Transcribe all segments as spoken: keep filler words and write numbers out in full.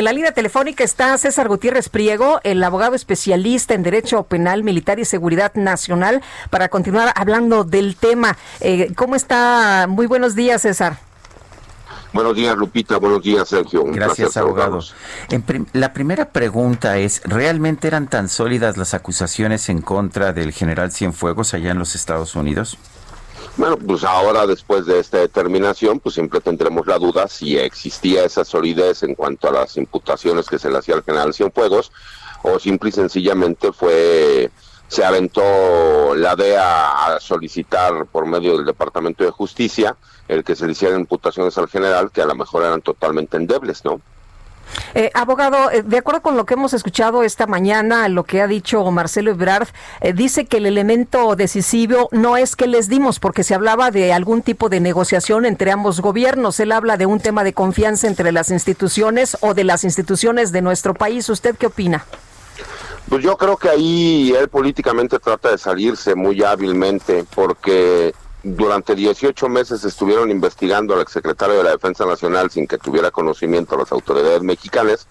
En la línea telefónica está César Gutiérrez Priego, el abogado especialista en Derecho Penal, Militar y Seguridad Nacional, para continuar hablando del tema. Eh, ¿Cómo está? Muy buenos días, César. Buenos días, Lupita. Buenos días, Sergio. Un Gracias, abogado. En prim- la primera pregunta es, ¿realmente eran tan sólidas las acusaciones en contra del general Cienfuegos allá en los Estados Unidos? Bueno, pues ahora, después de esta determinación, pues siempre tendremos la duda si existía esa solidez en cuanto a las imputaciones que se le hacía al general Cienfuegos, o simple y sencillamente fue, se aventó la D E A a solicitar por medio del Departamento de Justicia el que se le hicieran imputaciones al general que a lo mejor eran totalmente endebles, ¿no? Eh, abogado, eh, de acuerdo con lo que hemos escuchado esta mañana, lo que ha dicho Marcelo Ebrard, eh, dice que el elemento decisivo no es que les dimos, porque se hablaba de algún tipo de negociación entre ambos gobiernos. Él habla de un tema de confianza entre las instituciones o de las instituciones de nuestro país. ¿Usted qué opina? Pues yo creo que ahí él políticamente trata de salirse muy hábilmente, porque durante dieciocho meses estuvieron investigando al exsecretario de la Defensa Nacional sin que tuviera conocimiento a las autoridades mexicanas,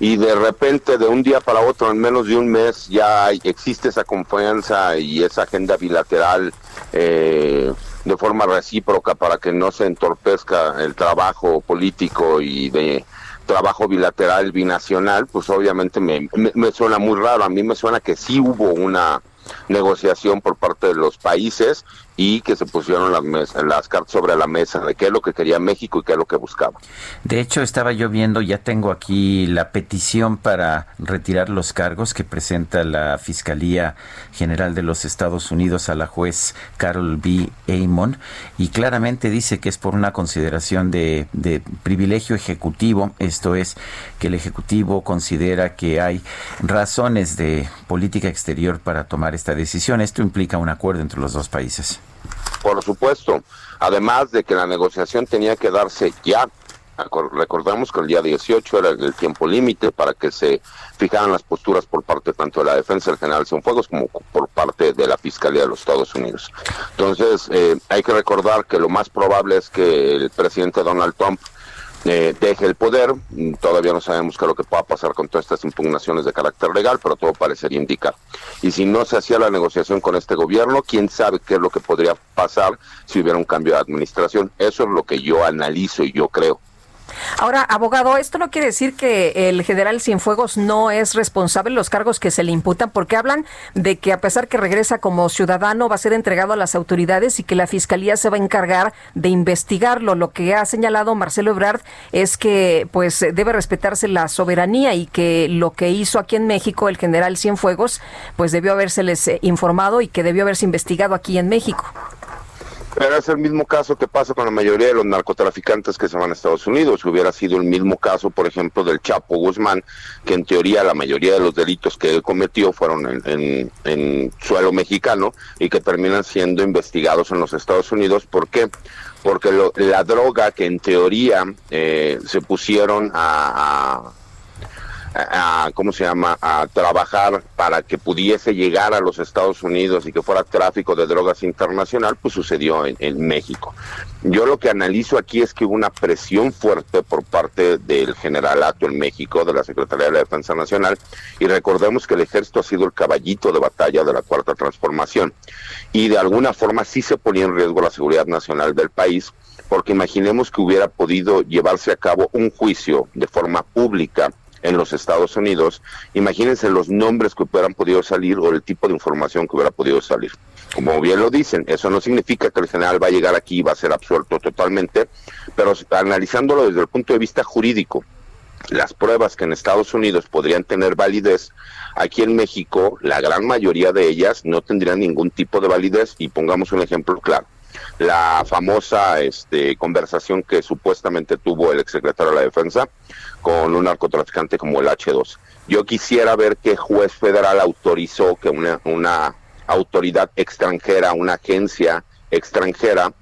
y de repente, de un día para otro, en menos de un mes, ya existe esa confianza y esa agenda bilateral eh, de forma recíproca para que no se entorpezca el trabajo político y de trabajo bilateral binacional. Pues obviamente me, me, me suena muy raro. A mí me suena que sí hubo una negociación por parte de los países y que se pusieron las, mesa, las cartas sobre la mesa de qué es lo que quería México y qué es lo que buscaba. De hecho, estaba yo viendo, ya tengo aquí la petición para retirar los cargos que presenta la Fiscalía General de los Estados Unidos a la juez Carol B. Amon, y claramente dice que es por una consideración de, de privilegio ejecutivo, esto es, que el Ejecutivo considera que hay razones de política exterior para tomar esta decisión. Esto implica un acuerdo entre los dos países. Por supuesto, además de que la negociación tenía que darse ya. Recordamos que el día dieciocho era el tiempo límite para que se fijaran las posturas por parte tanto de la defensa del general Cienfuegos como por parte de la Fiscalía de los Estados Unidos. Entonces, eh, hay que recordar que lo más probable es que el presidente Donald Trump eh, deje el poder. Todavía no sabemos qué es lo que pueda pasar con todas estas impugnaciones de carácter legal, pero todo parecería indicar. Y si no se hacía la negociación con este gobierno, quién sabe qué es lo que podría pasar si hubiera un cambio de administración. Eso es lo que yo analizo y yo creo. Ahora, abogado, esto no quiere decir que el general Cienfuegos no es responsable de los cargos que se le imputan, porque hablan de que a pesar que regresa como ciudadano va a ser entregado a las autoridades y que la Fiscalía se va a encargar de investigarlo. Lo que ha señalado Marcelo Ebrard es que pues debe respetarse la soberanía y que lo que hizo aquí en México el general Cienfuegos pues debió habérseles informado y que debió haberse investigado aquí en México. Pero es el mismo caso que pasa con la mayoría de los narcotraficantes que se van a Estados Unidos. Hubiera sido el mismo caso, por ejemplo, del Chapo Guzmán, que en teoría la mayoría de los delitos que él cometió fueron en, en, en suelo mexicano y que terminan siendo investigados en los Estados Unidos. ¿Por qué? Porque lo, la droga que en teoría eh, se pusieron a... a A, ¿cómo se llama?, a trabajar para que pudiese llegar a los Estados Unidos y que fuera tráfico de drogas internacional, pues sucedió en, en México. Yo lo que analizo aquí es que hubo una presión fuerte por parte del generalato en México, de la Secretaría de la Defensa Nacional, y recordemos que el ejército ha sido el caballito de batalla de la Cuarta Transformación, y de alguna forma sí se ponía en riesgo la seguridad nacional del país, porque imaginemos que hubiera podido llevarse a cabo un juicio de forma pública en los Estados Unidos. Imagínense los nombres que hubieran podido salir o el tipo de información que hubiera podido salir. Como bien lo dicen, eso no significa que el general va a llegar aquí y va a ser absuelto totalmente, pero analizándolo desde el punto de vista jurídico, las pruebas que en Estados Unidos podrían tener validez, aquí en México la gran mayoría de ellas no tendrían ningún tipo de validez. Y pongamos un ejemplo claro. la famosa este, conversación que supuestamente tuvo el exsecretario de la Defensa con un narcotraficante como el hache dos. Yo quisiera ver qué juez federal autorizó que una, una autoridad extranjera, una agencia extranjera,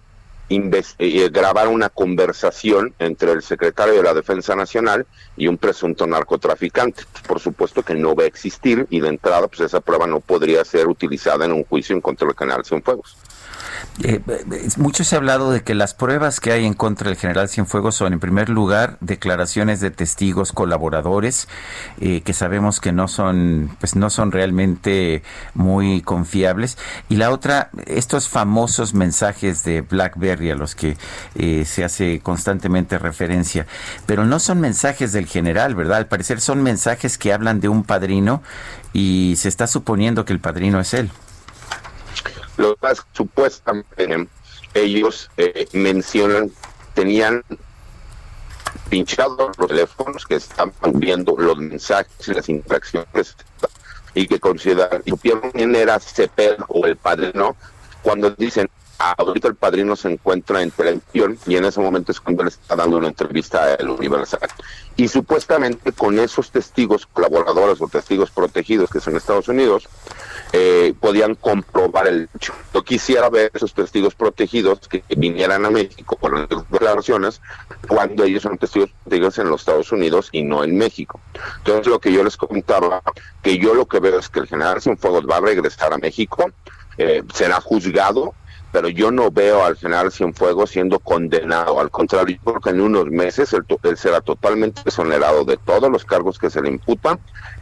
Eh, grabar una conversación entre el secretario de la Defensa Nacional y un presunto narcotraficante. Por supuesto que no va a existir, y de entrada pues esa prueba no podría ser utilizada en un juicio en contra del general Cienfuegos. Eh, mucho se ha hablado de que las pruebas que hay en contra del general Cienfuegos son, en primer lugar, declaraciones de testigos, colaboradores, eh, que sabemos que no son, pues no son realmente muy confiables, y la otra, estos famosos mensajes de Blackberry a los que eh, se hace constantemente referencia, pero no son mensajes del general, ¿verdad? Al parecer son mensajes que hablan de un padrino, y se está suponiendo que el padrino es él. Los más supuestamente ellos eh, mencionan, tenían pinchados los teléfonos que estaban viendo los mensajes y las interacciones, y que consideran, y supieron quién era Cepeda o el padrino, cuando dicen, ah, ahorita el padrino se encuentra en televisión, y en ese momento es cuando le está dando una entrevista a El Universal. Y supuestamente con esos testigos colaboradores o testigos protegidos que son Estados Unidos, Eh, podían comprobar el hecho. Yo quisiera ver esos testigos protegidos que vinieran a México por las declaraciones, cuando ellos son testigos protegidos en los Estados Unidos y no en México. Entonces, lo que yo les comentaba, que yo lo que veo es que el general Cienfuegos va a regresar a México, eh, será juzgado, pero yo no veo al general Cienfuegos siendo condenado. Al contrario, yo creo que en unos meses él, él será totalmente exonerado de todos los cargos que se le imputan,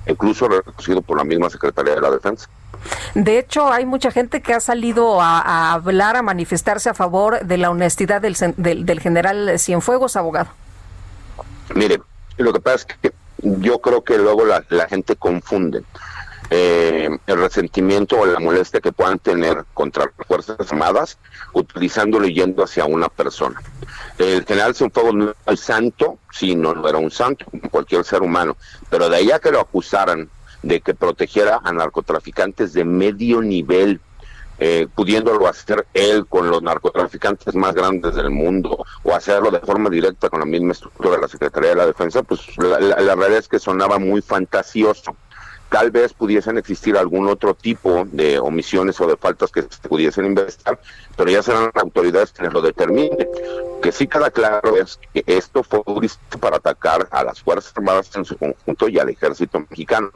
incluso reconocido por la misma Secretaría de la Defensa. De hecho, hay mucha gente que ha salido a, a hablar, a manifestarse a favor de la honestidad del, del, del general Cienfuegos, abogado. Mire, lo que pasa es que yo creo que luego la, la gente confunde eh, el resentimiento o la molestia que puedan tener contra las Fuerzas Armadas, utilizándolo y yendo hacia una persona. El general Cienfuegos no era un santo, sí, no, no era un santo, como cualquier ser humano, pero de ahí a que lo acusaran de que protegiera a narcotraficantes de medio nivel, eh, pudiéndolo hacer él con los narcotraficantes más grandes del mundo, o hacerlo de forma directa con la misma estructura de la Secretaría de la Defensa, pues la, la, la realidad es que sonaba muy fantasioso. Tal vez pudiesen existir algún otro tipo de omisiones o de faltas que se pudiesen investigar, pero ya serán las autoridades quienes lo determinen. Que sí queda claro es que esto fue para atacar a las Fuerzas Armadas en su conjunto y al ejército mexicano.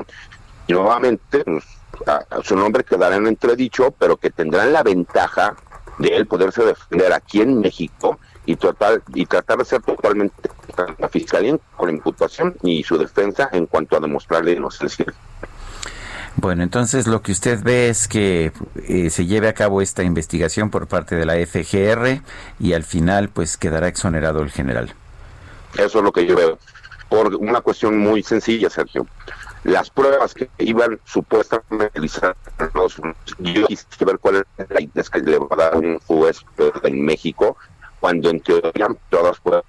Y nuevamente, pues, a, a su nombre quedará en entredicho, pero que tendrán la ventaja de él poderse defender aquí en México y tratar, y tratar de ser totalmente la fiscalía con imputación y su defensa en cuanto a demostrarle inocencia. Bueno, entonces lo que usted ve es que eh, se lleve a cabo esta investigación por parte de la efe ge erre y al final pues quedará exonerado el general. Eso es lo que yo veo, por una cuestión muy sencilla, Sergio. Las pruebas que iban supuestamente a utilizar los... Yo quise ver cuál es la idea que le va a dar un juez en México, cuando en teoría todas pueden...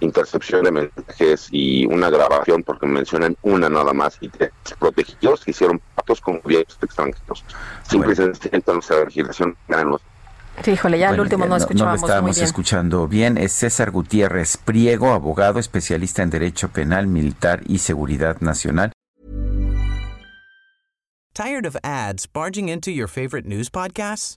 intercepción de mensajes y una grabación, porque mencionan una nada más, y de protegidos que hicieron pactos con gobiernos extranjeros. Simplemente en nuestra legislación ganan. Sí, híjole, ya bueno, el último no, no escuchábamos. No lo estábamos muy bien. escuchando bien. Es César Gutiérrez Priego, abogado especialista en Derecho Penal, Militar y Seguridad Nacional. Tired of ads barging into your favorite news podcasts?